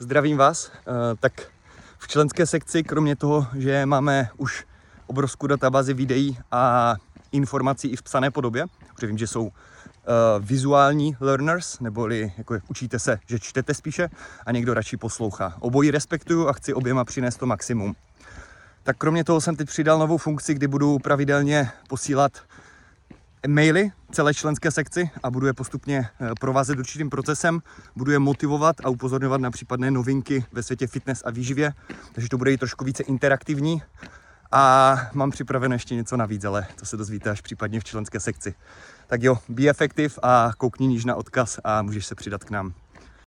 Zdravím vás. Tak v členské sekci, kromě toho, že máme už obrovskou databázi videí a informací i v psané podobě, protože vím, že jsou vizuální learners, neboli jako učíte se, že čtete spíše a někdo radši poslouchá. Obojí respektuju a chci oběma přinést to maximum. Tak kromě toho jsem teď přidal novou funkci, kdy budu pravidelně posílat maily celé členské sekci a budu je postupně provázet určitým procesem, budu je motivovat a upozorňovat na případné novinky ve světě fitness a výživě, takže to bude i trošku více interaktivní a mám připraveno ještě něco navíc, ale to se dozvíte až případně v členské sekci. Tak jo, be effective a koukni níž na odkaz a můžeš se přidat k nám.